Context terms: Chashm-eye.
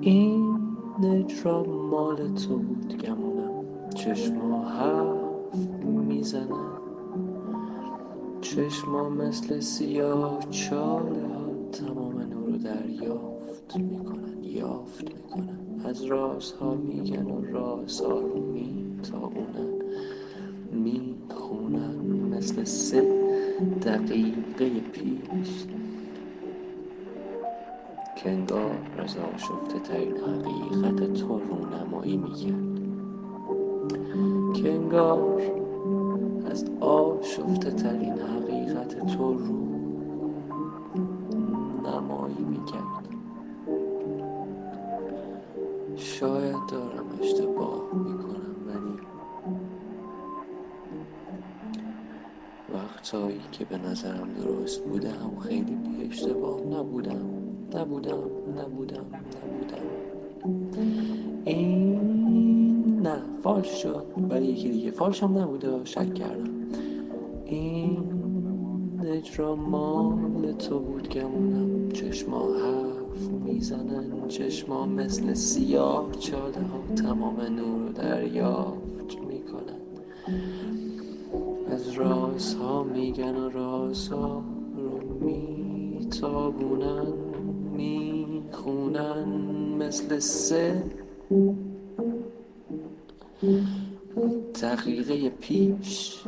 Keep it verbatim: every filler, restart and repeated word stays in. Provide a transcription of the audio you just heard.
این نج را مال تو بود گمانم، چشما هفت میزنم، چشما مثل سیاه چاله ها تمام نور دریافت میکنن، یافت میکنن، از راز ها میگن و راز ها رو میتاونن، میخونن مثل سه دقیقه پیش که انگار از آشفته ترین حقیقت تو رونمایی میکرد، که انگار از آشفته ترین حقیقت تو رونمایی میکرد. شاید دارم اشتباه میکنم، ولی وقتایی که به نظرم درست بودم خیلی بی اشتباه نبودم نبودم نبودم نبودم این نه فالش شد، ولی یکی دیگه فالش هم نبوده، شک کردم. این نجرا مال تو بود گمونم، چشما حرف میزنن، چشما مثل سیاه چاله ها تمام نور رو دریافت میکنن، از رازها میگن و رازها رو میتابونن، میخونن مثل سه دقیقه پیش